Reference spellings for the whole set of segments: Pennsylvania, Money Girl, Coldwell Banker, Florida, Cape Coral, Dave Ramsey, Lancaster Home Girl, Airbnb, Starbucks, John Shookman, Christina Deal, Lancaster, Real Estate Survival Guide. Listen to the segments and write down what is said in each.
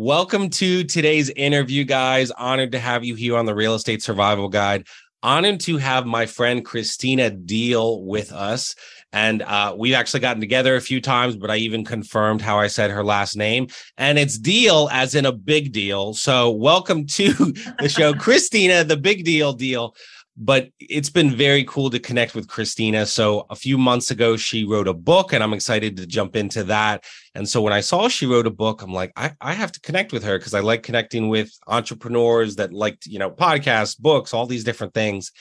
Welcome to today's interview, guys. Honored to have you here on the Real Estate Survival Guide. Honored to have my friend Christina Deal with us. And we've actually gotten together a few times, but I even confirmed how I said her last name. And it's Deal as in a big deal. So welcome to the show, Christina, the big deal. But it's been very cool to connect with Christina. So a few months ago, she wrote a book, and I'm excited to jump into that. And so when I saw she wrote a book, I'm like, I have to connect with her because I like connecting with entrepreneurs that like, podcasts, books, all these different things.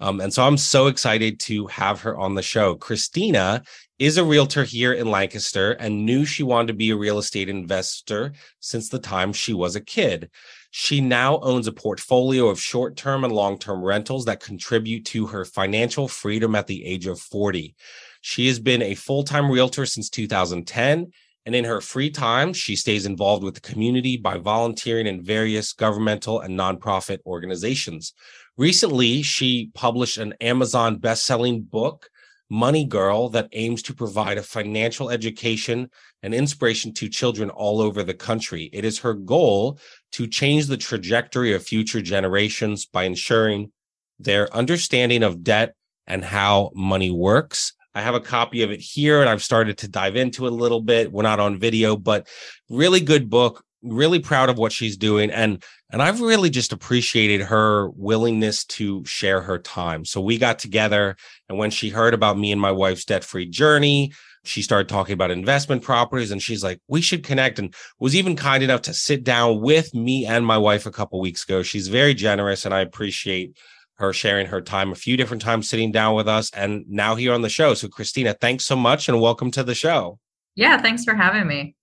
And so I'm so excited to have her on the show. Christina is a realtor here in Lancaster and knew she wanted to be a real estate investor since the time she was a kid. She now owns a portfolio of short-term and long-term rentals that contribute to her financial freedom at the age of 40. She has been a full-time realtor since 2010, and in her free time, she stays involved with the community by volunteering in various governmental and nonprofit organizations. Recently, she published an Amazon best-selling book, Money Girl, that aims to provide a financial education and inspiration to children all over the country. It is her goal to change the trajectory of future generations by ensuring their understanding of debt and how money works. I have a copy of it here, and I've started to dive into it a little bit. We're not on video, but really good book. Really proud of what she's doing. And I've really just appreciated her willingness to share her time. So we got together, and when she heard about me and my wife's debt-free journey, she started talking about investment properties, and she's like, we should connect, and was even kind enough to sit down with me and my wife a couple weeks ago. She's very generous, and I appreciate her sharing her time a few different times, sitting down with us, and now here on the show. So Christina, thanks so much, and welcome to the show. Yeah, thanks for having me.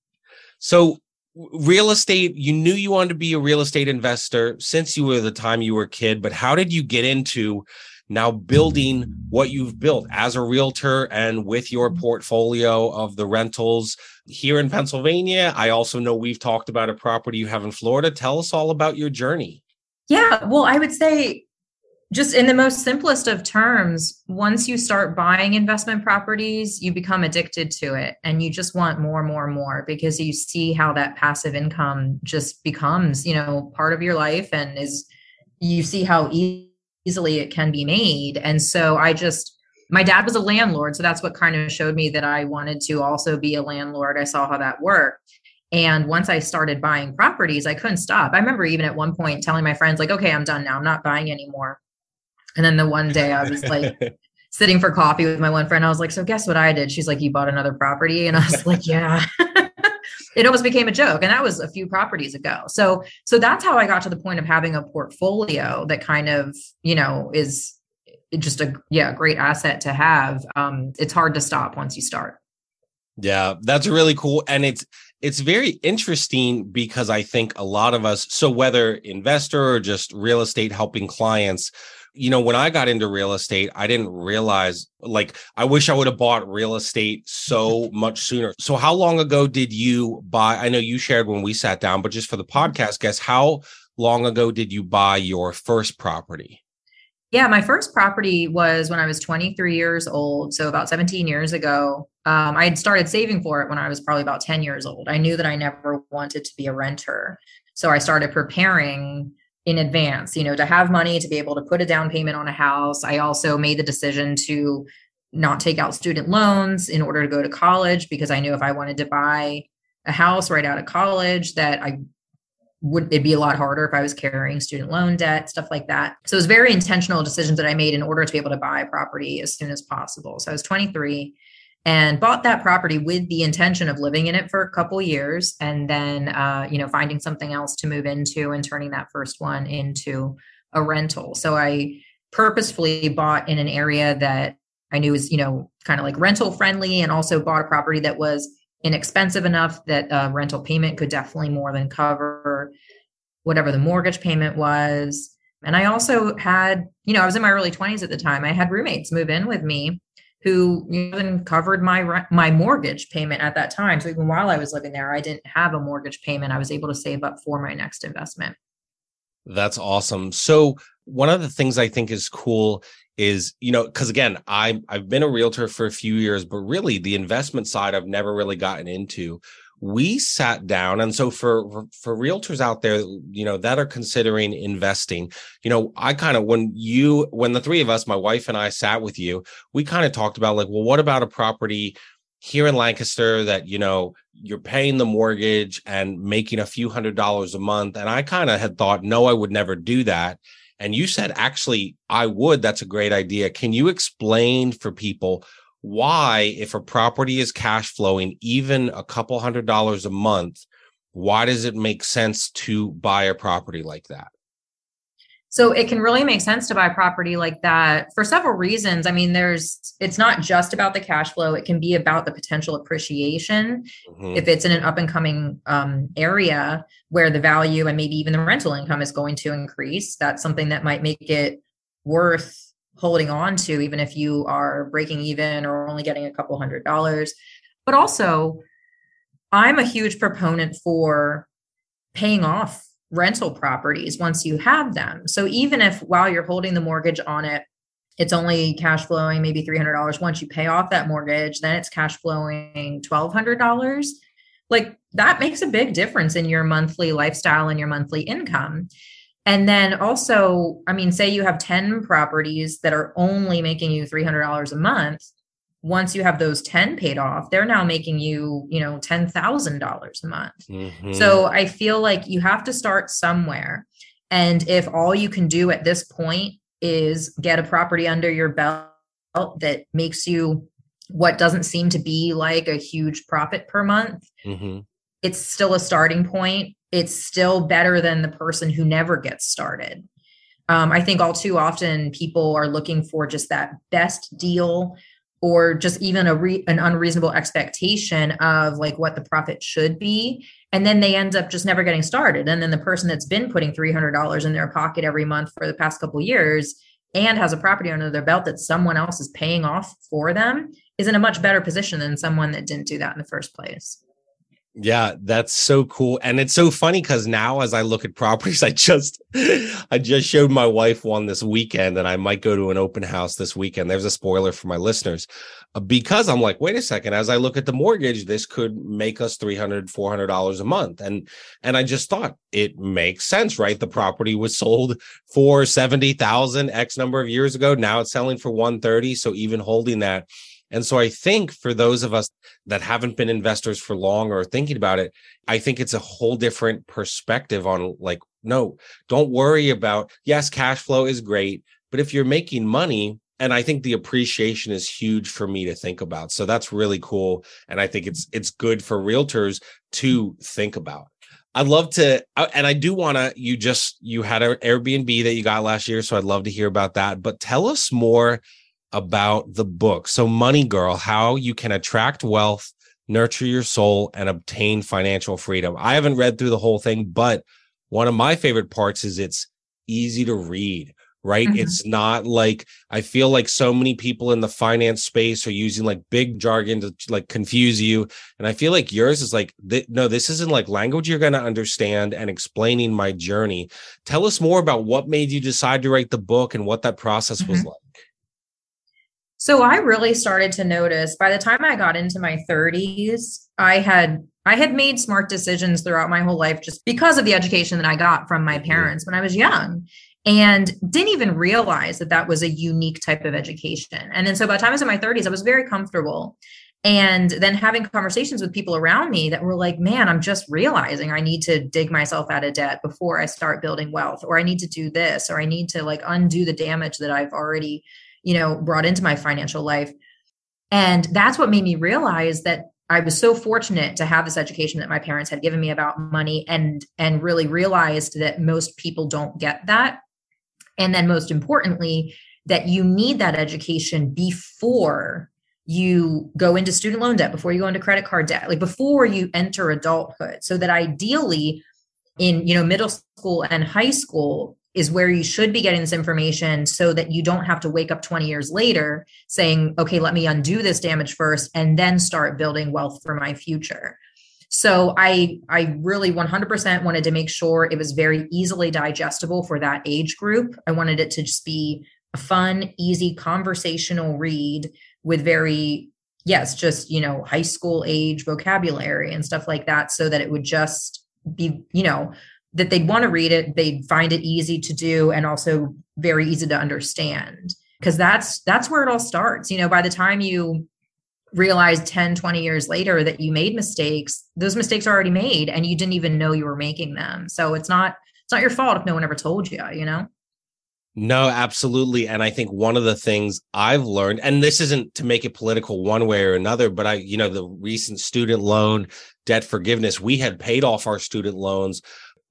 So real estate, you knew you wanted to be a real estate investor since you were the time you were a kid, but how did you get into now building what you've built as a realtor and with your portfolio of the rentals here in Pennsylvania? I also know we've talked about a property you have in Florida. Tell us all about your journey. Yeah, well, I would say just in the most simplest of terms, once you start buying investment properties, you become addicted to it, and you just want more because you see how that passive income just becomes, part of your life, and is you see how easily it can be made. And so my dad was a landlord, so that's what kind of showed me that I wanted to also be a landlord. I saw how that worked. And once I started buying properties, I couldn't stop. I remember even at one point telling my friends, like, okay, I'm done now. I'm not buying anymore. And then the one day I was like sitting for coffee with my one friend. I was like, so guess what I did? She's like, you bought another property. And I was like, yeah, it almost became a joke. And that was a few properties ago. So that's how I got to the point of having a portfolio that kind of, is just a great asset to have. It's hard to stop once you start. Yeah, that's really cool. And it's very interesting because I think a lot of us, so whether investor or just real estate helping clients, when I got into real estate, I didn't realize, I wish I would have bought real estate so much sooner. So how long ago did you buy? I know you shared when we sat down, but just for the podcast guests, how long ago did you buy your first property? Yeah, my first property was when I was 23 years old. So about 17 years ago, I had started saving for it when I was probably about 10 years old. I knew that I never wanted to be a renter. So I started preparing in advance, to have money to be able to put a down payment on a house. I also made the decision to not take out student loans in order to go to college, because I knew if I wanted to buy a house right out of college that it'd be a lot harder if I was carrying student loan debt, stuff like that. So it was very intentional decisions that I made in order to be able to buy a property as soon as possible. So I was 23 and bought that property with the intention of living in it for a couple years, and then, finding something else to move into and turning that first one into a rental. So I purposefully bought in an area that I knew was, kind of like rental friendly, and also bought a property that was inexpensive enough that rental payment could definitely more than cover. whatever the mortgage payment was. And I also had, you know, I was in my early 20s at the time. I had roommates move in with me who even covered my mortgage payment at that time. So even while I was living there, I didn't have a mortgage payment. I was able to save up for my next investment. That's awesome. So one of the things I think is cool is, you know, because again, I've been a realtor for a few years, but really the investment side I've never really gotten into. We sat down, and so for realtors out there, you know, that are considering investing, you know, I kind of, when the three of us, my wife and I sat with you, we kind of talked about like, well, what about a property here in Lancaster that, you know, you're paying the mortgage and making a few $100s a month? And I kind of had thought, no, I would never do that. And you said, actually, I would. That's a great idea. Can you explain for people why, if a property is cash flowing, even a couple $100s a month, why does it make sense to buy a property like that? So it can really make sense to buy property like that for several reasons. I mean, it's not just about the cash flow. It can be about the potential appreciation. Mm-hmm. If it's in an up and coming area where the value and maybe even the rental income is going to increase, that's something that might make it worth holding on to, even if you are breaking even or only getting a couple $100s. But also, I'm a huge proponent for paying off rental properties once you have them. So even if while you're holding the mortgage on it, it's only cash flowing maybe $300, once you pay off that mortgage, then it's cash flowing $1,200. Like, that makes a big difference in your monthly lifestyle and your monthly income. And then also, I mean, say you have 10 properties that are only making you $300 a month. Once you have those 10 paid off, they're now making you, you know, $10,000 a month. Mm-hmm. So I feel like you have to start somewhere. And if all you can do at this point is get a property under your belt that makes you what doesn't seem to be like a huge profit per month, mm-hmm. it's still a starting point. It's still better than the person who never gets started. I think all too often people are looking for just that best deal, or just even an unreasonable expectation of like what the profit should be. And then they end up just never getting started. And then the person that's been putting $300 in their pocket every month for the past couple of years and has a property under their belt that someone else is paying off for them is in a much better position than someone that didn't do that in the first place. Yeah, that's so cool. And it's so funny because now as I look at properties, I just showed my wife one this weekend, and I might go to an open house this weekend. There's a spoiler for my listeners, because I'm like, wait a second, as I look at the mortgage, this could make us $300, $400 a month. And I just thought it makes sense, right? The property was sold for $70,000 X number of years ago. Now it's selling for $130,000. So even holding that. And so I think for those of us that haven't been investors for long or thinking about it, I think it's a whole different perspective on like, no, don't worry about, yes, cash flow is great, but if you're making money, and I think the appreciation is huge for me to think about. So that's really cool. And I think it's good for realtors to think about. I'd love to, and I do want to, you had an Airbnb that you got last year, so I'd love to hear about that, but tell us more about the book. So Money Girl, How You Can Attract Wealth, Nurture Your Soul, and Obtain Financial Freedom. I haven't read through the whole thing, but one of my favorite parts is it's easy to read, right? Mm-hmm. It's not like, I feel like so many people in the finance space are using like big jargon to like confuse you. And I feel like yours is like, no, this isn't like language you're going to understand, and explaining my journey. Tell us more about what made you decide to write the book and what that process mm-hmm. was like. So I really started to notice by the time I got into my 30s, I had made smart decisions throughout my whole life just because of the education that I got from my parents when I was young, and didn't even realize that that was a unique type of education. And then so by the time I was in my 30s, I was very comfortable. And then having conversations with people around me that were like, man, I'm just realizing I need to dig myself out of debt before I start building wealth, or I need to do this, or I need to like undo the damage that I've already, you know, brought into my financial life. And that's what made me realize that I was so fortunate to have this education that my parents had given me about money, and really realized that most people don't get that. And then most importantly, that you need that education before you go into student loan debt, before you go into credit card debt, like before you enter adulthood, so that ideally in, you know, middle school and high school is where you should be getting this information so that you don't have to wake up 20 years later saying, okay, let me undo this damage first and then start building wealth for my future. So I really 100% wanted to make sure it was very easily digestible for that age group. I wanted it to just be a fun, easy conversational read with very, yes, just, you know, high school age vocabulary and stuff like that, so that it would just be, you know, that they'd want to read it, they'd find it easy to do, and also very easy to understand. Because that's where it all starts. You know, by the time you realize 10, 20 years later that you made mistakes, those mistakes are already made and you didn't even know you were making them. So it's not your fault if no one ever told you, you know? No, absolutely. And I think one of the things I've learned, and this isn't to make it political one way or another, but I, you know, the recent student loan debt forgiveness, we had paid off our student loans,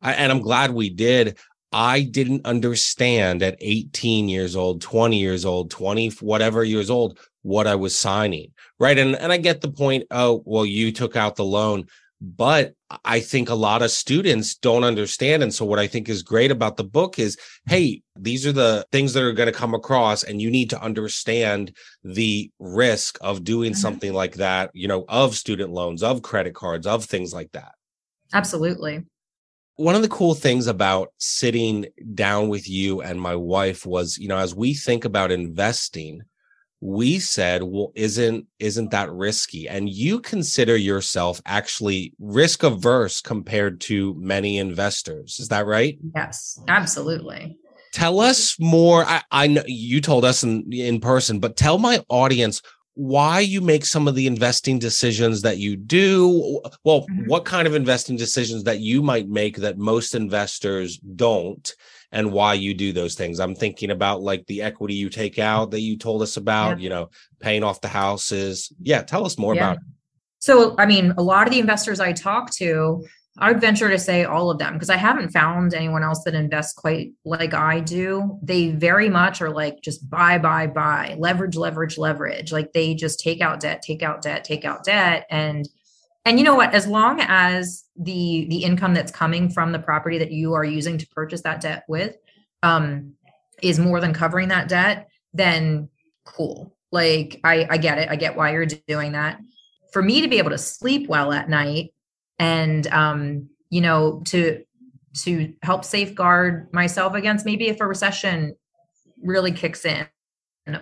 and I'm glad we did. I didn't understand at 18 years old, 20 years old, 20, whatever years old, what I was signing, right? And I get the point, oh, well, you took out the loan, but I think a lot of students don't understand. And so what I think is great about the book is, hey, these are the things that are going to come across, and you need to understand the risk of doing something like that, you know, of student loans, of credit cards, of things like that. Absolutely. One of the cool things about sitting down with you and my wife was, you know, as we think about investing, we said, well, isn't that risky? And you consider yourself actually risk averse compared to many investors. Is that right? Yes, absolutely. Tell us more. I know you told us in person, but tell my audience why you make some of the investing decisions that you do. Well, what kind of investing decisions that you might make that most investors don't, and why you do those things. I'm thinking about like the equity you take out that you told us about, you know, paying off the houses. Yeah. Tell us more about it. So, I mean, a lot of the investors I talk to, I would venture to say all of them, because I haven't found anyone else that invests quite like I do. They very much are like, just buy, leverage, leverage. Like they just take out debt. And you know what, as long as the income that's coming from the property that you are using to purchase that debt with is more than covering that debt, then cool. Like I get it. I get why you're doing that. For me to be able to sleep well at night and, you know, to help safeguard myself against maybe if a recession really kicks in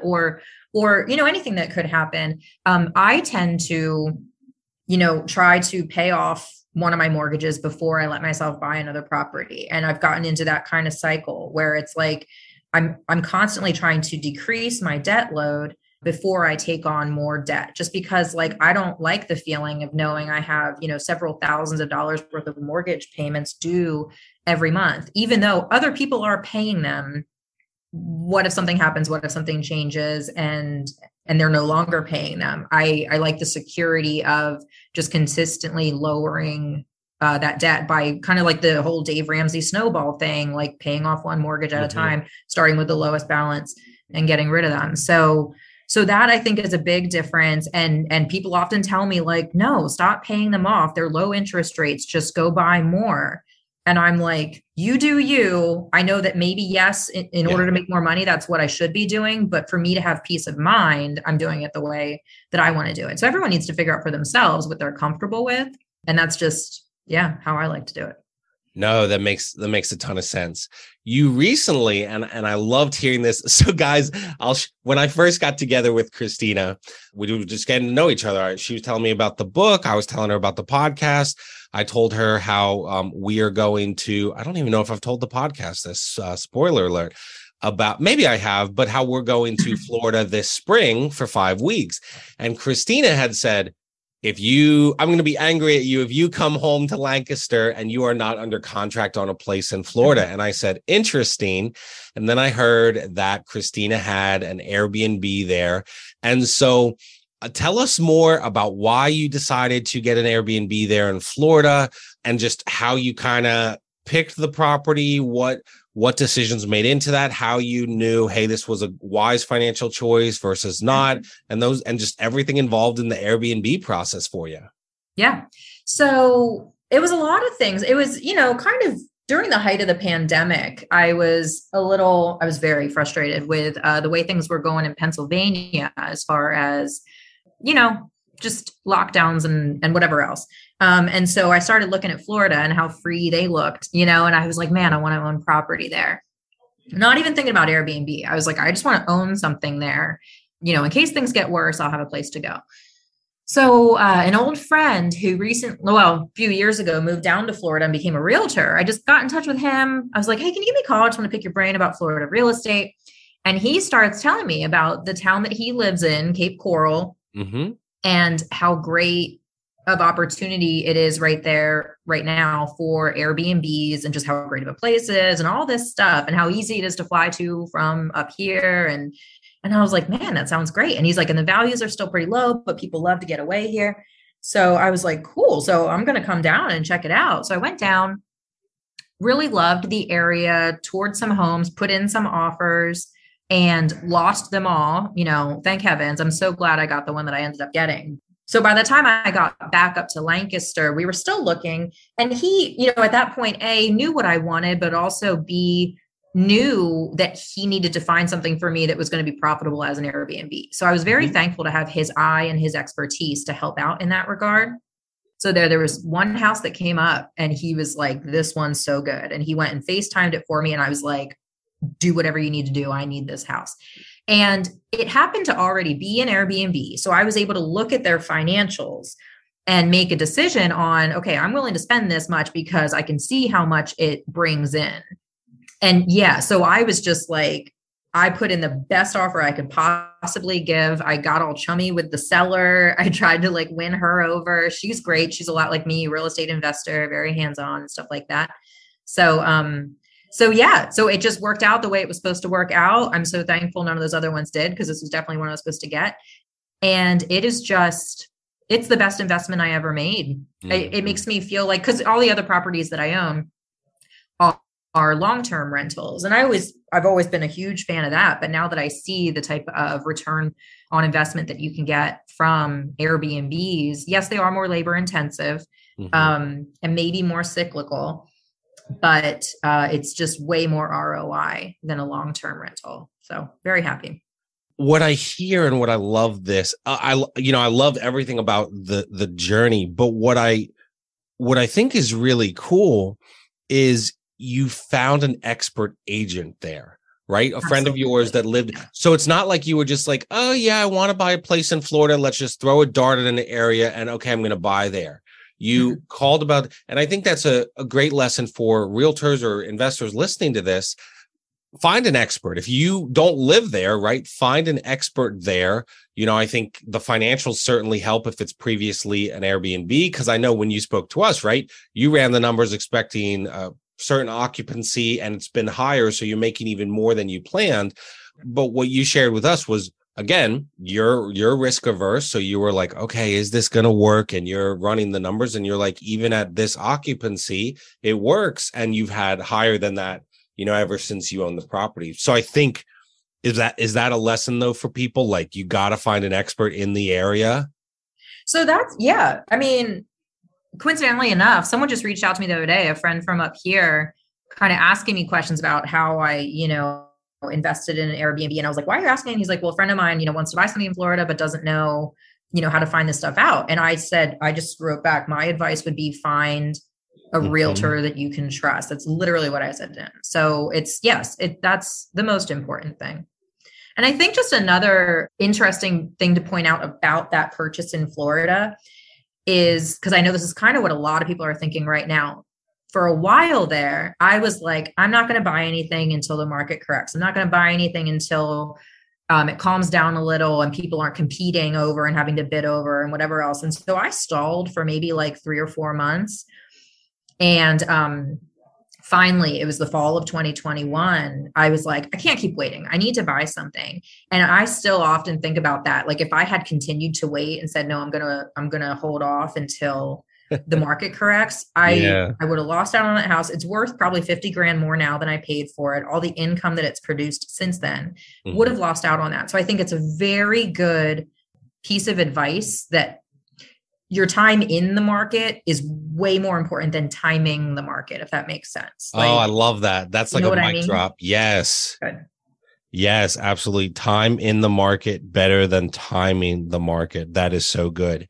or, you know, anything that could happen, I tend to, you know, try to pay off one of my mortgages before I let myself buy another property. And I've gotten into that kind of cycle where it's like, I'm constantly trying to decrease my debt load before I take on more debt, just because like, I don't like the feeling of knowing I have, you know, several thousands of dollars worth of mortgage payments due every month, even though other people are paying them. What if something happens? What if something changes? And they're no longer paying them. I like the security of just consistently lowering that debt by kind of like the whole Dave Ramsey snowball thing, like paying off one mortgage at a time, starting with the lowest balance and getting rid of them. So that I think is a big difference. And people often tell me like, no, stop paying them off. They're low interest rates. Just go buy more. And I'm like, you do you. I know that maybe, yes, in order to make more money, that's what I should be doing. But for me to have peace of mind, I'm doing it the way that I want to do it. So everyone needs to figure out for themselves what they're comfortable with. And that's just, how I like to do it. No, that makes a ton of sense. You recently, and I loved hearing this. So guys, when I first got together with Christina, we were just getting to know each other. She was telling me about the book. I was telling her about the podcast. I told her how we are going to, I don't even know if I've told the podcast this, spoiler alert, about, maybe I have, but how we're going to Florida this spring for 5 weeks. And Christina had said, I'm going to be angry at you if you come home to Lancaster and you are not under contract on a place in Florida. And I said, interesting. And then I heard that Christina had an Airbnb there. And so tell us more about why you decided to get an Airbnb there in Florida and just how you kind of picked the property, what decisions made into that, how you knew, hey, this was a wise financial choice versus not, and those, and just everything involved in the Airbnb process for you. Yeah. So It was a lot of things. It was, you know, kind of during the height of the pandemic, I was very frustrated with the way things were going in Pennsylvania as far as, you know, just lockdowns and whatever else. And so I started looking at Florida and how free they looked, you know, and I was like, man, I want to own property there. Not even thinking about Airbnb. I was like, I just want to own something there, you know, in case things get worse, I'll have a place to go. So an old friend who a few years ago moved down to Florida and became a realtor. I just got in touch with him. I was like, hey, can you give me a call? I just want to pick your brain about Florida real estate. And he starts telling me about the town that he lives in, Cape Coral, mm-hmm. and how great of opportunity it is right there, right now for Airbnbs, and just how great of a place it is and all this stuff and how easy it is to fly to from up here. And I was like, man, that sounds great. And he's like, and the values are still pretty low, but people love to get away here. So I was like, cool. So I'm going to come down and check it out. So I went down, really loved the area, toured some homes, put in some offers, and lost them all. You know, thank heavens. I'm so glad I got the one that I ended up getting. So by the time I got back up to Lancaster, we were still looking. And he, you know, at that point, A, knew what I wanted, but also B, knew that he needed to find something for me that was going to be profitable as an Airbnb. So I was very thankful to have his eye and his expertise to help out in that regard. So there was one house that came up and he was like, this one's so good. And he went and FaceTimed it for me. And I was like, do whatever you need to do. I need this house. And it happened to already be an Airbnb. So I was able to look at their financials and make a decision on, okay, I'm willing to spend this much because I can see how much it brings in. And yeah, so I was just like, I put in the best offer I could possibly give. I got all chummy with the seller. I tried to like win her over. She's great. She's a lot like me, real estate investor, very hands-on and stuff like that. So yeah, so it just worked out the way it was supposed to work out. I'm so thankful none of those other ones did, because this was definitely one I was supposed to get. And it is just, it's the best investment I ever made. Mm-hmm. It makes me feel like, because all the other properties that I own are long-term rentals. And I've always been a huge fan of that. But now that I see the type of return on investment that you can get from Airbnbs, yes, they are more labor intensive, mm-hmm. And maybe more cyclical, but it's just way more ROI than a long-term rental. So very happy. What I hear and what I love this, I love everything about the journey, but what I think is really cool is you found an expert agent there, right? A Absolutely. Friend of yours that lived. So it's not like you were just like, oh yeah, I want to buy a place in Florida. Let's just throw a dart at an area and okay, I'm going to buy there. You mm-hmm. called about, and I think that's a great lesson for realtors or investors listening to this. Find an expert. If you don't live there, right? Find an expert there. You know, I think the financials certainly help if it's previously an Airbnb, because I know when you spoke to us, right? You ran the numbers expecting certain occupancy, and it's been higher, so you're making even more than you planned. But what you shared with us was, again, you're risk averse, so you were like, okay, is this going to work? And you're running the numbers, and you're like, even at this occupancy, it works, and you've had higher than that, you know, ever since you owned the property. So I think is that a lesson though for people, like you got to find an expert in the area. So that's yeah, I mean. Coincidentally enough, someone just reached out to me the other day, a friend from up here, kind of asking me questions about how I, you know, invested in an Airbnb. And I was like, why are you asking? And he's like, well, a friend of mine, you know, wants to buy something in Florida, but doesn't know, you know, how to find this stuff out. And I said, I just wrote back, my advice would be find a realtor that you can trust. That's literally what I said to him. So it's, yes, that's the most important thing. And I think just another interesting thing to point out about that purchase in Florida is, because I know this is kind of what a lot of people are thinking right now. For a while there, I was like, I'm not going to buy anything until the market corrects. I'm not going to buy anything until it calms down a little and people aren't competing over and having to bid over and whatever else. And so I stalled for maybe like 3 or 4 months. And finally, it was the fall of 2021. I was like, I can't keep waiting. I need to buy something. And I still often think about that. Like if I had continued to wait and said, no, I'm going to hold off until the market corrects, I would have lost out on that house. It's worth probably $50,000 more now than I paid for it. All the income that it's produced since then would have lost out on that. So I think it's a very good piece of advice that your time in the market is way more important than timing the market, if that makes sense. Like, oh, I love that. That's like a mic drop. Yes. Good. Yes, absolutely. Time in the market better than timing the market. That is so good.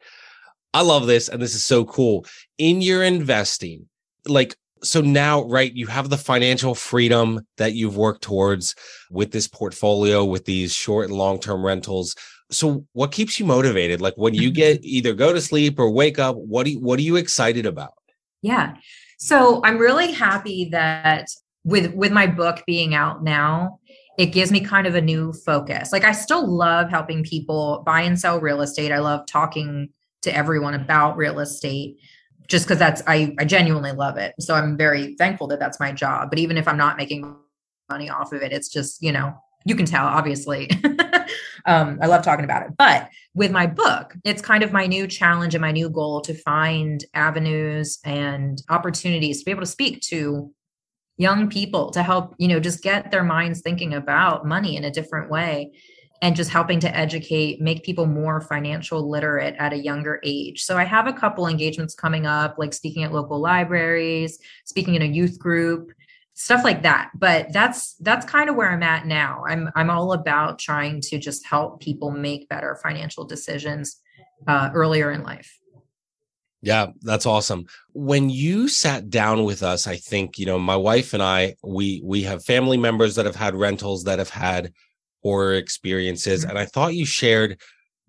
I love this. And this is so cool. In your investing, like, so now, right, you have the financial freedom that you've worked towards with this portfolio, with these short and long-term rentals. So what keeps you motivated? Like when you get either go to sleep or wake up, what are you excited about? Yeah. So I'm really happy that with my book being out now, it gives me kind of a new focus. Like I still love helping people buy and sell real estate. I love talking to everyone about real estate just because I genuinely love it. So I'm very thankful that that's my job. But even if I'm not making money off of it, it's just, you know, you can tell, obviously. I love talking about it. But with my book, it's kind of my new challenge and my new goal to find avenues and opportunities to be able to speak to young people to help, you know, just get their minds thinking about money in a different way and just helping to educate, make people more financial literate at a younger age. So I have a couple engagements coming up, like speaking at local libraries, speaking in a youth group, stuff like that. But that's kind of where I'm at now. I'm all about trying to just help people make better financial decisions earlier in life. Yeah, that's awesome. When you sat down with us, I think, you know, my wife and I, we have family members that have had rentals that have had horror experiences. Mm-hmm. And I thought you shared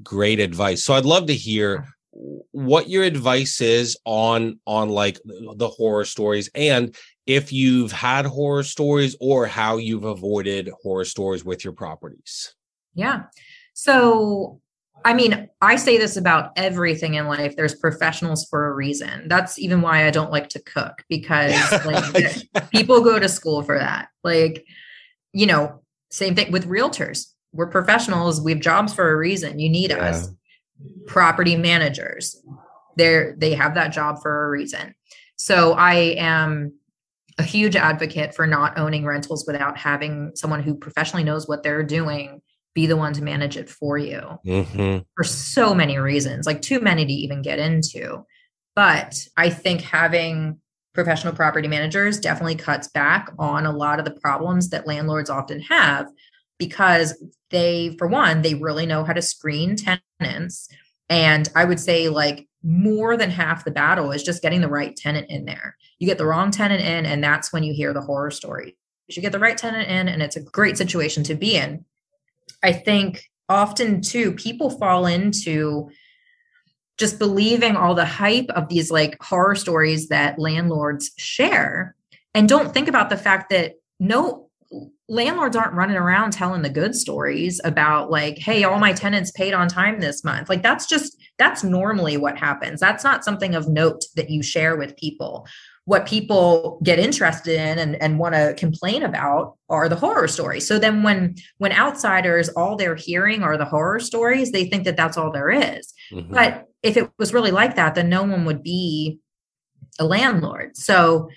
great advice. So I'd love to hear what your advice is on like the horror stories and if you've had horror stories or how you've avoided horror stories with your properties. Yeah. So I mean, I say this about everything in life. There's professionals for a reason. That's even why I don't like to cook because like, people go to school for that. Like, you know, same thing with realtors. We're professionals. We have jobs for a reason. You need us. Property managers. They have that job for a reason. So I am a huge advocate for not owning rentals without having someone who professionally knows what they're doing be the one to manage it for you for so many reasons, like too many to even get into. But I think having professional property managers definitely cuts back on a lot of the problems that landlords often have because they, for one, they really know how to screen tenants. And I would say like more than half the battle is just getting the right tenant in there. You get the wrong tenant in, and that's when you hear the horror story. You get the right tenant in, and it's a great situation to be in. I think often too, people fall into just believing all the hype of these like horror stories that landlords share and don't think about the fact that no landlords aren't running around telling the good stories about like, hey, all my tenants paid on time this month. Like that's normally what happens. That's not something of note that you share with people. What people get interested in and want to complain about are the horror stories. So then when outsiders, all they're hearing are the horror stories, they think that that's all there is. Mm-hmm. But if it was really like that, then no one would be a landlord. So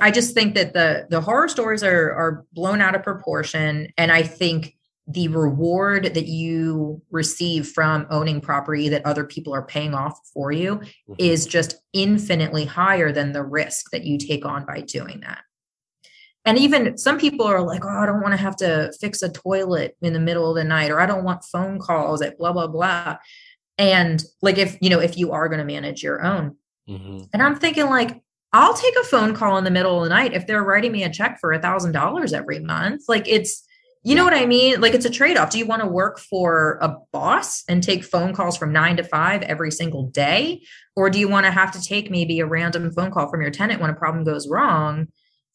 I just think that the horror stories are blown out of proportion. And I think the reward that you receive from owning property that other people are paying off for you is just infinitely higher than the risk that you take on by doing that. And even some people are like, oh, I don't want to have to fix a toilet in the middle of the night, or I don't want phone calls at blah, blah, blah. And like, if you are going to manage your own, and I'm thinking like, I'll take a phone call in the middle of the night if they're writing me a check for $1,000 every month. Like you know what I mean? Like it's a trade-off. Do you want to work for a boss and take phone calls from 9 to 5 every single day? Or do you want to have to take maybe a random phone call from your tenant when a problem goes wrong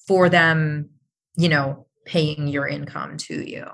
for them, you know, paying your income to you?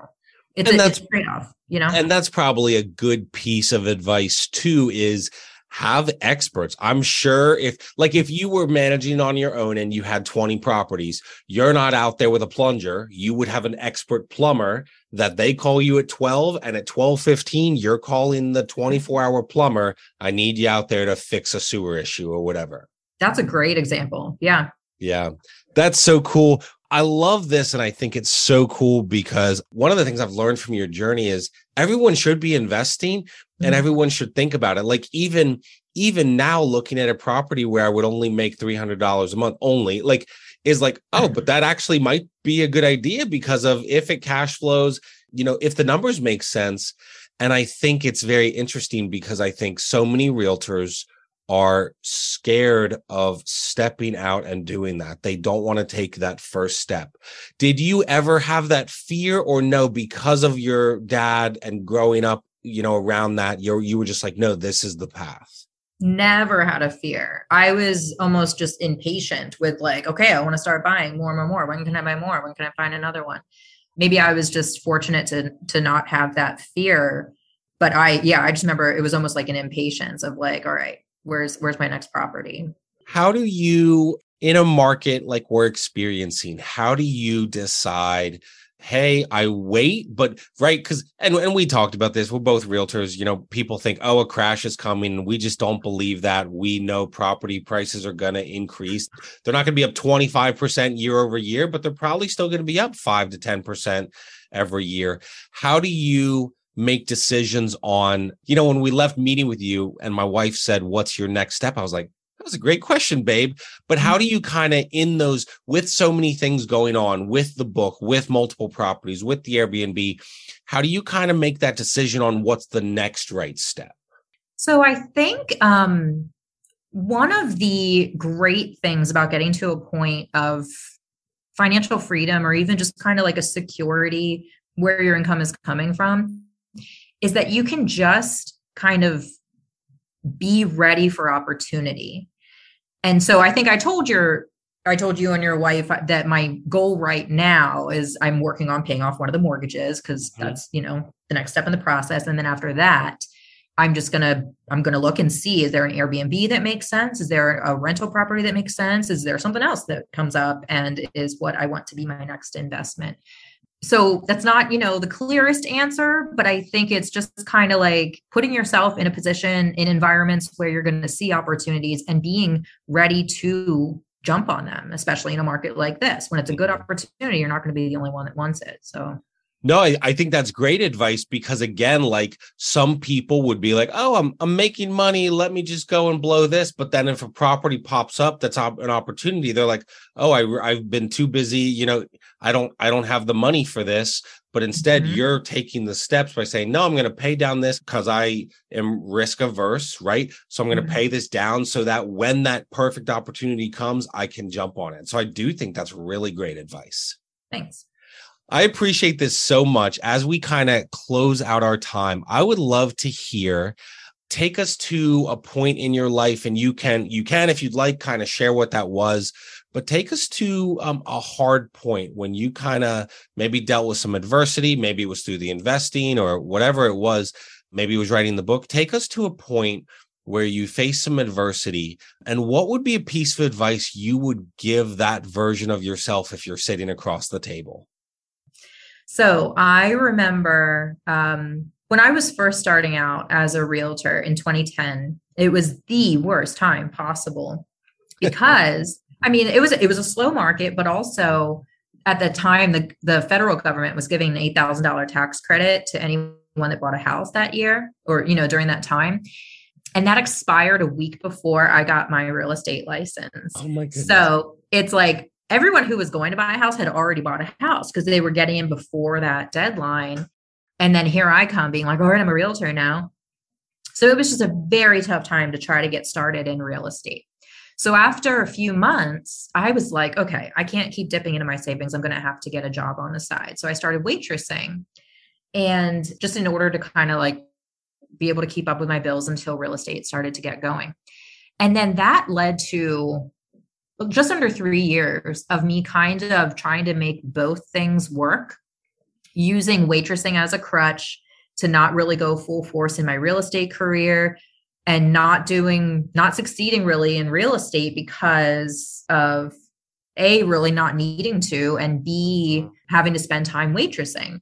It's a trade-off, you know? And that's probably a good piece of advice too is have experts. I'm sure if you were managing on your own and you had 20 properties, you're not out there with a plunger. You would have an expert plumber that they call you at 12 and at 12:15, you're calling the 24-hour plumber. I need you out there to fix a sewer issue or whatever. That's a great example. Yeah. Yeah. That's so cool. I love this. And I think it's so cool because one of the things I've learned from your journey is everyone should be investing and everyone should think about it. Like even even now looking at a property where I would only make $300 a month only, like, is like, oh, but that actually might be a good idea because of if it cash flows, you know, if the numbers make sense. And I think it's very interesting because I think so many realtors are scared of stepping out and doing that. They don't want to take that first step. Did you ever have that fear or no, because of your dad and growing up, you know, around that, you were just like, no, this is the path? Never had a fear. I was almost just impatient with like, okay, I want to start buying more and more. When can I buy more? When can I find another one? Maybe I was just fortunate to not have that fear. But I just remember it was almost like an impatience of like, all right, where's my next property? How do you, in a market like we're experiencing, how do you decide, hey, I wait, but right? Because, and we talked about this, we're both realtors, you know, people think, oh, a crash is coming. We just don't believe that. We know property prices are going to increase. They're not going to be up 25% year over year, but they're probably still going to be up 5 to 10% every year. How do you make decisions on, you know, when we left meeting with you and my wife said, what's your next step? I was like, that was a great question, babe. But how do you kind of in those, with so many things going on, with the book, with multiple properties, with the Airbnb, how do you kind of make that decision on what's the next right step? So I think one of the great things about getting to a point of financial freedom or even just kind of like a security where your income is coming from is that you can just kind of be ready for opportunity. And so I think I told you and your wife that my goal right now is I'm working on paying off one of the mortgages because that's, you know, the next step in the process. And then after that, I'm going to look and see, is there an Airbnb that makes sense? Is there a rental property that makes sense? Is there something else that comes up and is what I want to be my next investment? So that's not, you know, the clearest answer, but I think it's just kind of like putting yourself in a position in environments where you're going to see opportunities and being ready to jump on them, especially in a market like this. When it's a good opportunity, you're not going to be the only one that wants it. So. No, I think that's great advice because again, like some people would be like, oh, I'm making money. Let me just go and blow this. But then if a property pops up, that's an opportunity. They're like, oh, I've been too busy. You know, I don't have the money for this. But instead you're taking the steps by saying, no, I'm going to pay down this because I am risk averse, right? So I'm going to pay this down so that when that perfect opportunity comes, I can jump on it. So I do think that's really great advice. Thanks. I appreciate this so much. As we kind of close out our time, I would love to hear, take us to a point in your life, and you can, if you'd like, kind of share what that was, but take us to a hard point when you kind of maybe dealt with some adversity, maybe it was through the investing or whatever it was, maybe it was writing the book. Take us to a point where you face some adversity, and what would be a piece of advice you would give that version of yourself if you're sitting across the table? So I remember when I was first starting out as a realtor in 2010, it was the worst time possible because, I mean, it was a slow market, but also at the time, the federal government was giving an $8,000 tax credit to anyone that bought a house that year or, you know, during that time. And that expired a week before I got my real estate license. Oh my goodness. So it's like, everyone who was going to buy a house had already bought a house because they were getting in before that deadline. And then here I come being like, all right, I'm a realtor now. So it was just a very tough time to try to get started in real estate. So after a few months, I was like, okay, I can't keep dipping into my savings. I'm going to have to get a job on the side. So I started waitressing, and just in order to kind of like be able to keep up with my bills until real estate started to get going. And then that led to just under 3 years of me kind of trying to make both things work, using waitressing as a crutch to not really go full force in my real estate career and not succeeding really in real estate because of A, really not needing to, and B, having to spend time waitressing.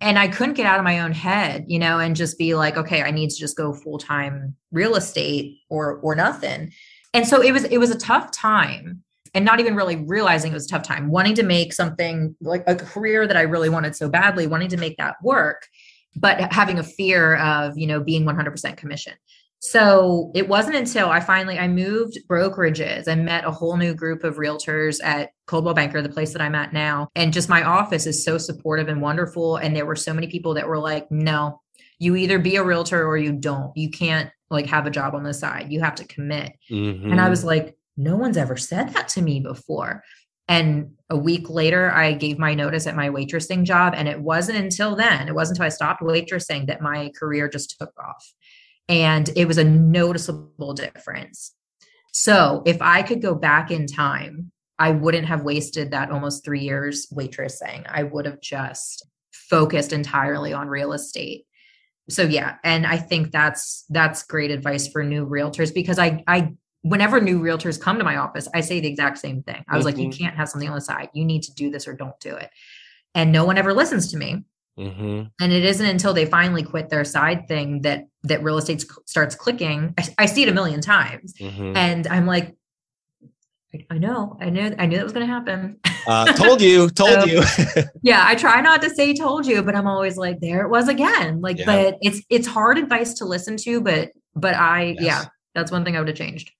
And I couldn't get out of my own head, you know, and just be like, okay, I need to just go full-time real estate or nothing. And so it was a tough time, and not even really realizing it was a tough time, wanting to make something like a career that I really wanted so badly, wanting to make that work, but having a fear of, you know, being 100% commission. So it wasn't until I moved brokerages and met a whole new group of realtors at Coldwell Banker, the place that I'm at now. And just my office is so supportive and wonderful. And there were so many people that were like, no, you either be a realtor or you don't. You can't like have a job on the side. You have to commit. Mm-hmm. And I was like, no one's ever said that to me before. And a week later, I gave my notice at my waitressing job. And it wasn't until I stopped waitressing that my career just took off. And it was a noticeable difference. So if I could go back in time, I wouldn't have wasted that almost 3 years waitressing. I would have just focused entirely on real estate. So yeah. And I think that's great advice for new realtors, because I whenever new realtors come to my office, I say the exact same thing. I was mm-hmm. like, you can't have something on the side. You need to do this or don't do it. And no one ever listens to me. Mm-hmm. And it isn't until they finally quit their side thing that real estate starts clicking. I see it a million times, mm-hmm. and I'm like, I knew that was going to happen. Told you. Yeah. I try not to say told you, but I'm always like, there it was again. Like, yeah. But it's hard advice to listen to, but that's one thing I would have changed.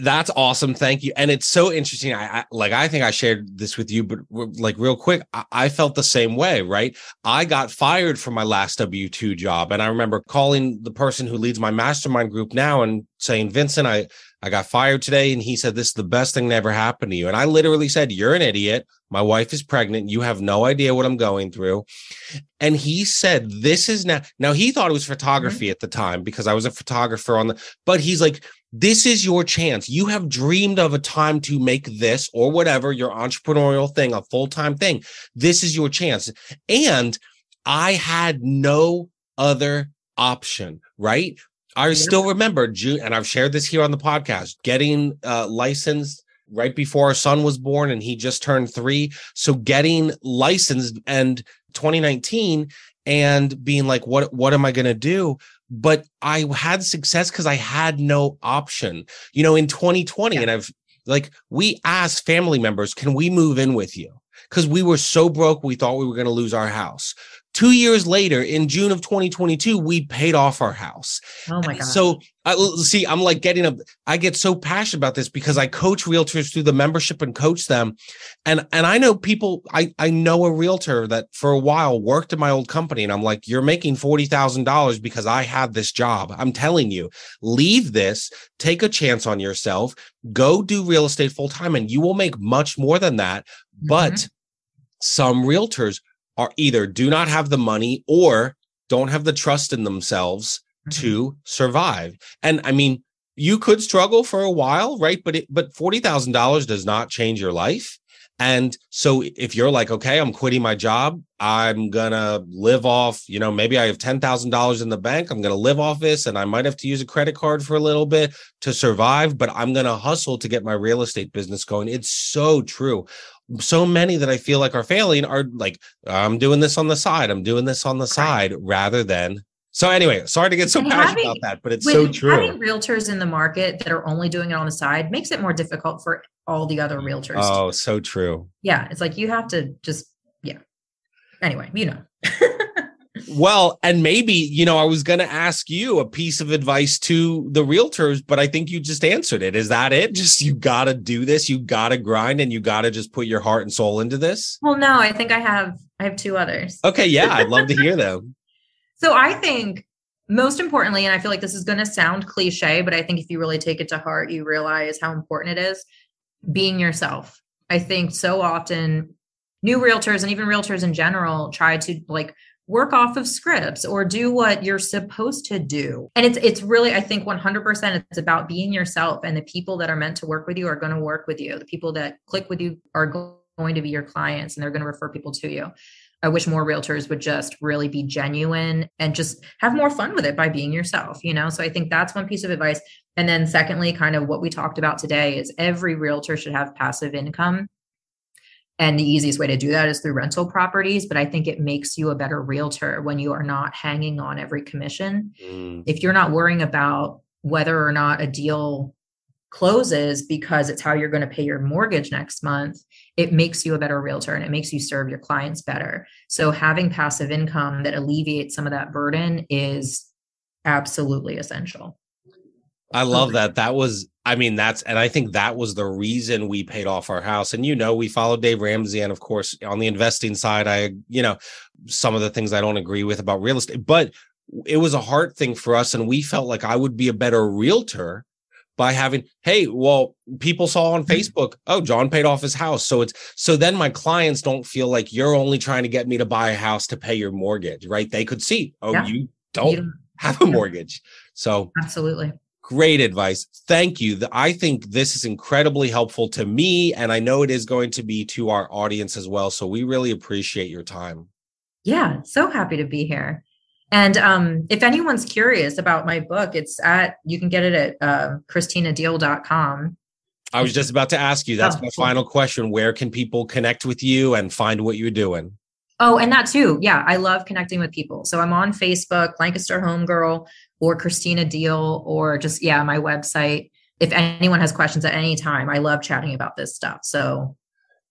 That's awesome. Thank you. And it's so interesting. I think I shared this with you, but real quick, I felt the same way, right? I got fired from my last W-2 job. And I remember calling the person who leads my mastermind group now and saying, Vincent, I got fired today. And he said, this is the best thing that ever happened to you. And I literally said, you're an idiot. My wife is pregnant. You have no idea what I'm going through. And he said, this is now he thought it was photography mm-hmm. at the time, because I was a photographer but he's like, this is your chance. You have dreamed of a time to make this or whatever, your entrepreneurial thing, a full-time thing. This is your chance. And I had no other option, right? I still remember June, and I've shared this here on the podcast, getting licensed right before our son was born, and he just turned 3. So getting licensed and 2019 and being like, what am I going to do? But I had success because I had no option, in 2020. Yeah. And we asked family members, can we move in with you? Because we were so broke, we thought we were going to lose our house. 2 years later, in June of 2022, we paid off our house. Oh my God. So I get so passionate about this because I coach realtors through the membership and coach them. And I know people, I know a realtor that for a while worked at my old company, and I'm like, you're making $40,000 because I have this job. I'm telling you, leave this, take a chance on yourself, go do real estate full time, and you will make much more than that. Mm-hmm. But some realtors are either do not have the money or don't have the trust in themselves mm-hmm. to survive. And I mean, you could struggle for a while, right? But $40,000 does not change your life. And so if you're like, okay, I'm quitting my job, I'm going to live off, maybe I have $10,000 in the bank, I'm going to live off this, and I might have to use a credit card for a little bit to survive, but I'm going to hustle to get my real estate business going. It's so true. So many that I feel like are failing are like, I'm doing this on the side. I'm doing this on the side rather than. So anyway, sorry to get so passionate about that, but it's so true. Having realtors in the market that are only doing it on the side makes it more difficult for all the other realtors. Oh, so true. Yeah. It's like, you have to just, yeah. Anyway, Well, and maybe, I was going to ask you a piece of advice to the realtors, but I think you just answered it. Is that it? Just, you got to do this, you got to grind, and you got to just put your heart and soul into this? Well, no, I think I have two others. Okay. Yeah. I'd love to hear them. So I think most importantly, and I feel like this is going to sound cliche, but I think if you really take it to heart, you realize how important it is, being yourself. I think so often new realtors and even realtors in general try to work off of scripts or do what you're supposed to do. And it's really, I think 100%, it's about being yourself, and the people that are meant to work with you are going to work with you. The people that click with you are going to be your clients, and they're going to refer people to you. I wish more realtors would just really be genuine and just have more fun with it by being yourself, So I think that's one piece of advice. And then secondly, kind of what we talked about today is every realtor should have passive income. And the easiest way to do that is through rental properties. But I think it makes you a better realtor when you are not hanging on every commission. Mm. If you're not worrying about whether or not a deal closes because it's how you're going to pay your mortgage next month, it makes you a better realtor, and it makes you serve your clients better. So having passive income that alleviates some of that burden is absolutely essential. I love that. That was, I mean, that's, and I think that was the reason we paid off our house. And, you know, we followed Dave Ramsey. And of course, on the investing side, I, you know, some of the things I don't agree with about real estate, but it was a hard thing for us. And we felt like I would be a better realtor by having, hey, well, people saw on Facebook, oh, John paid off his house. So it's, so then my clients don't feel like you're only trying to get me to buy a house to pay your mortgage, right? They could see, oh, yeah, you don't have a mortgage. So absolutely. Great advice. Thank you. I think this is incredibly helpful to me, and I know it is going to be to our audience as well. So we really appreciate your time. Yeah, so happy to be here. And if anyone's curious about my book, it's at, you can get it at ChristinaDeal.com. I was just about to ask you, that's my final question. Where can people connect with you and find what you're doing? Oh, and that too. Yeah. I love connecting with people. So I'm on Facebook, Lancaster Home Girl or Christina Deal, or just, yeah, my website. If anyone has questions at any time, I love chatting about this stuff. So.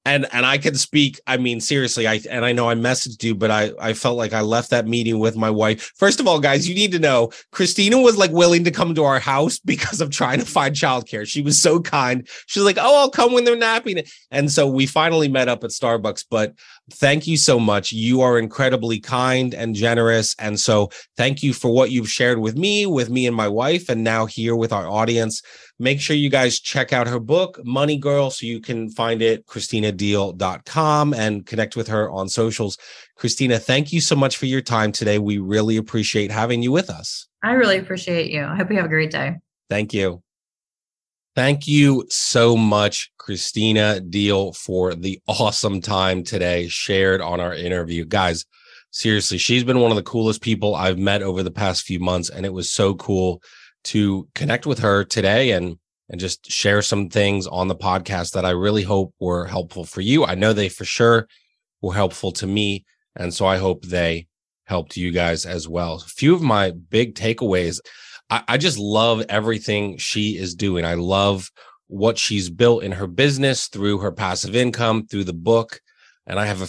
And I can speak, I mean, seriously, I know I messaged you, but I felt like I left that meeting with my wife. First of all, guys, you need to know, Christina was like willing to come to our house because of trying to find childcare. She was so kind. She's like, oh, I'll come when they're napping. And so we finally met up at Starbucks, but thank you so much. You are incredibly kind and generous. And so thank you for what you've shared with me and my wife, and now here with our audience. Make sure you guys check out her book, Money Girl, so you can find it, ChristinaDeal.com, and connect with her on socials. Christina, thank you so much for your time today. We really appreciate having you with us. I really appreciate you. I hope you have a great day. Thank you. Thank you so much, Christina Deal, for the awesome time today shared on our interview. Guys, seriously, she's been one of the coolest people I've met over the past few months, and it was so cool to connect with her today and just share some things on the podcast that I really hope were helpful for you. I know they for sure were helpful to me, and so I hope they helped you guys as well. A few of my big takeaways, I just love everything she is doing. I love what she's built in her business through her passive income, through the book. And I have a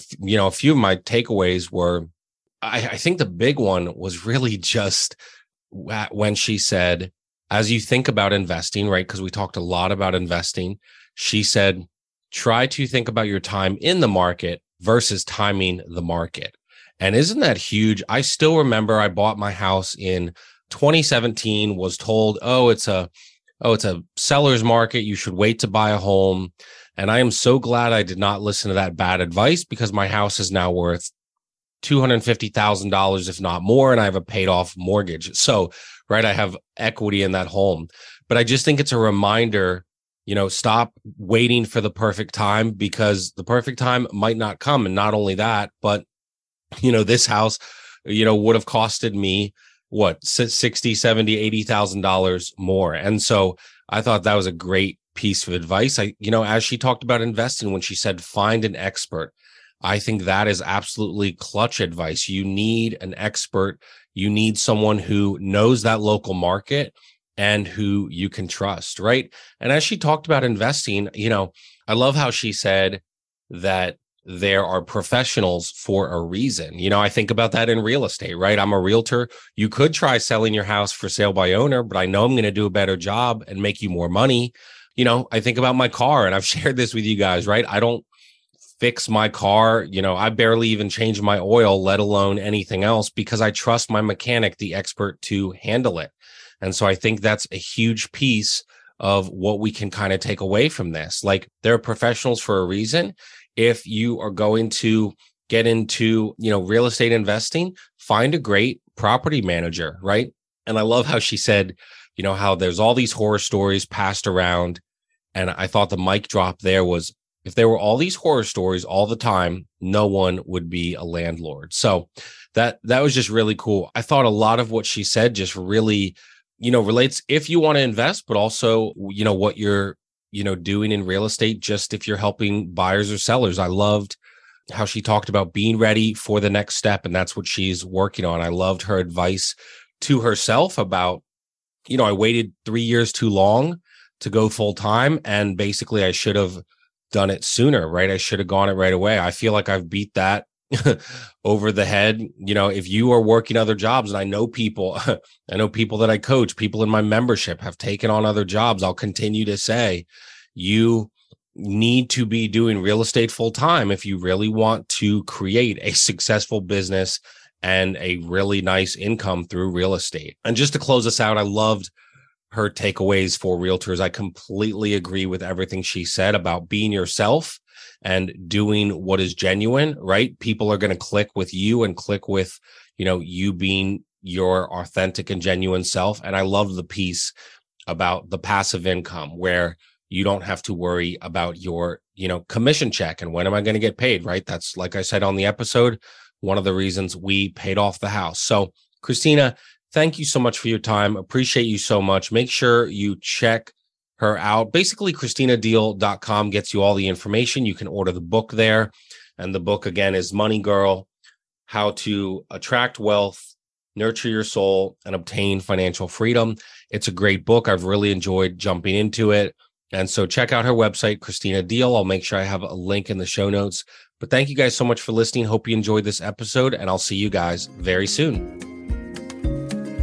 few of my takeaways were, I think the big one was really just when she said, as you think about investing, right? Because we talked a lot about investing. She said, try to think about your time in the market versus timing the market. And isn't that huge? I still remember I bought my house in 2017, was told, it's a seller's market. You should wait to buy a home. And I am so glad I did not listen to that bad advice, because my house is now worth $250,000, if not more, and I have a paid off mortgage. So, right, I have equity in that home. But I just think it's a reminder, you know, stop waiting for the perfect time, because the perfect time might not come. And not only that, but, you know, this house, you know, would have costed me what, $60,000, $70,000, $80,000 more. And so I thought that was a great piece of advice. As she talked about investing, when she said, find an expert, I think that is absolutely clutch advice. You need an expert. You need someone who knows that local market and who you can trust, right? And as she talked about investing, you know, I love how she said that there are professionals for a reason. You know, I think about that in real estate, right? I'm a realtor. You could try selling your house for sale by owner, but I know I'm going to do a better job and make you more money. You know, I think about my car, and I've shared this with you guys, right? I don't fix my car. You know, I barely even change my oil, let alone anything else, because I trust my mechanic, the expert, to handle it. And so I think that's a huge piece of what we can kind of take away from this. Like, there are professionals for a reason. If you are going to get into, you know, real estate investing, find a great property manager, right? And I love how she said, you know, how there's all these horror stories passed around. And I thought the mic drop there was, if there were all these horror stories all the time, no one would be a landlord. So that was just really cool. I thought a lot of what she said just really, you know, relates if you want to invest, but also, you know, what you're, you know, doing in real estate, just if you're helping buyers or sellers. I loved how she talked about being ready for the next step, and that's what she's working on. I loved her advice to herself about, you know, I waited 3 years too long to go full time, and basically I should have done it sooner, right? I should have gone it right away. I feel like I've beat that over the head. You know, if you are working other jobs, and I know people that I coach, people in my membership have taken on other jobs. I'll continue to say, you need to be doing real estate full time if you really want to create a successful business and a really nice income through real estate. And just to close us out, I loved her takeaways for realtors. I completely agree with everything she said about being yourself and doing what is genuine, right? People are going to click with you and click with, you know, you being your authentic and genuine self. And I love the piece about the passive income where you don't have to worry about your, you know, commission check and when am I going to get paid, right? That's, like I said on the episode, one of the reasons we paid off the house. So Christina, thank you so much for your time. Appreciate you so much. Make sure you check her out. Basically, ChristinaDeal.com gets you all the information. You can order the book there. And the book, again, is Money Girl, How to Attract Wealth, Nurture Your Soul, and Obtain Financial Freedom. It's a great book. I've really enjoyed jumping into it. And so check out her website, Christina Deal. I'll make sure I have a link in the show notes. But thank you guys so much for listening. Hope you enjoyed this episode, and I'll see you guys very soon.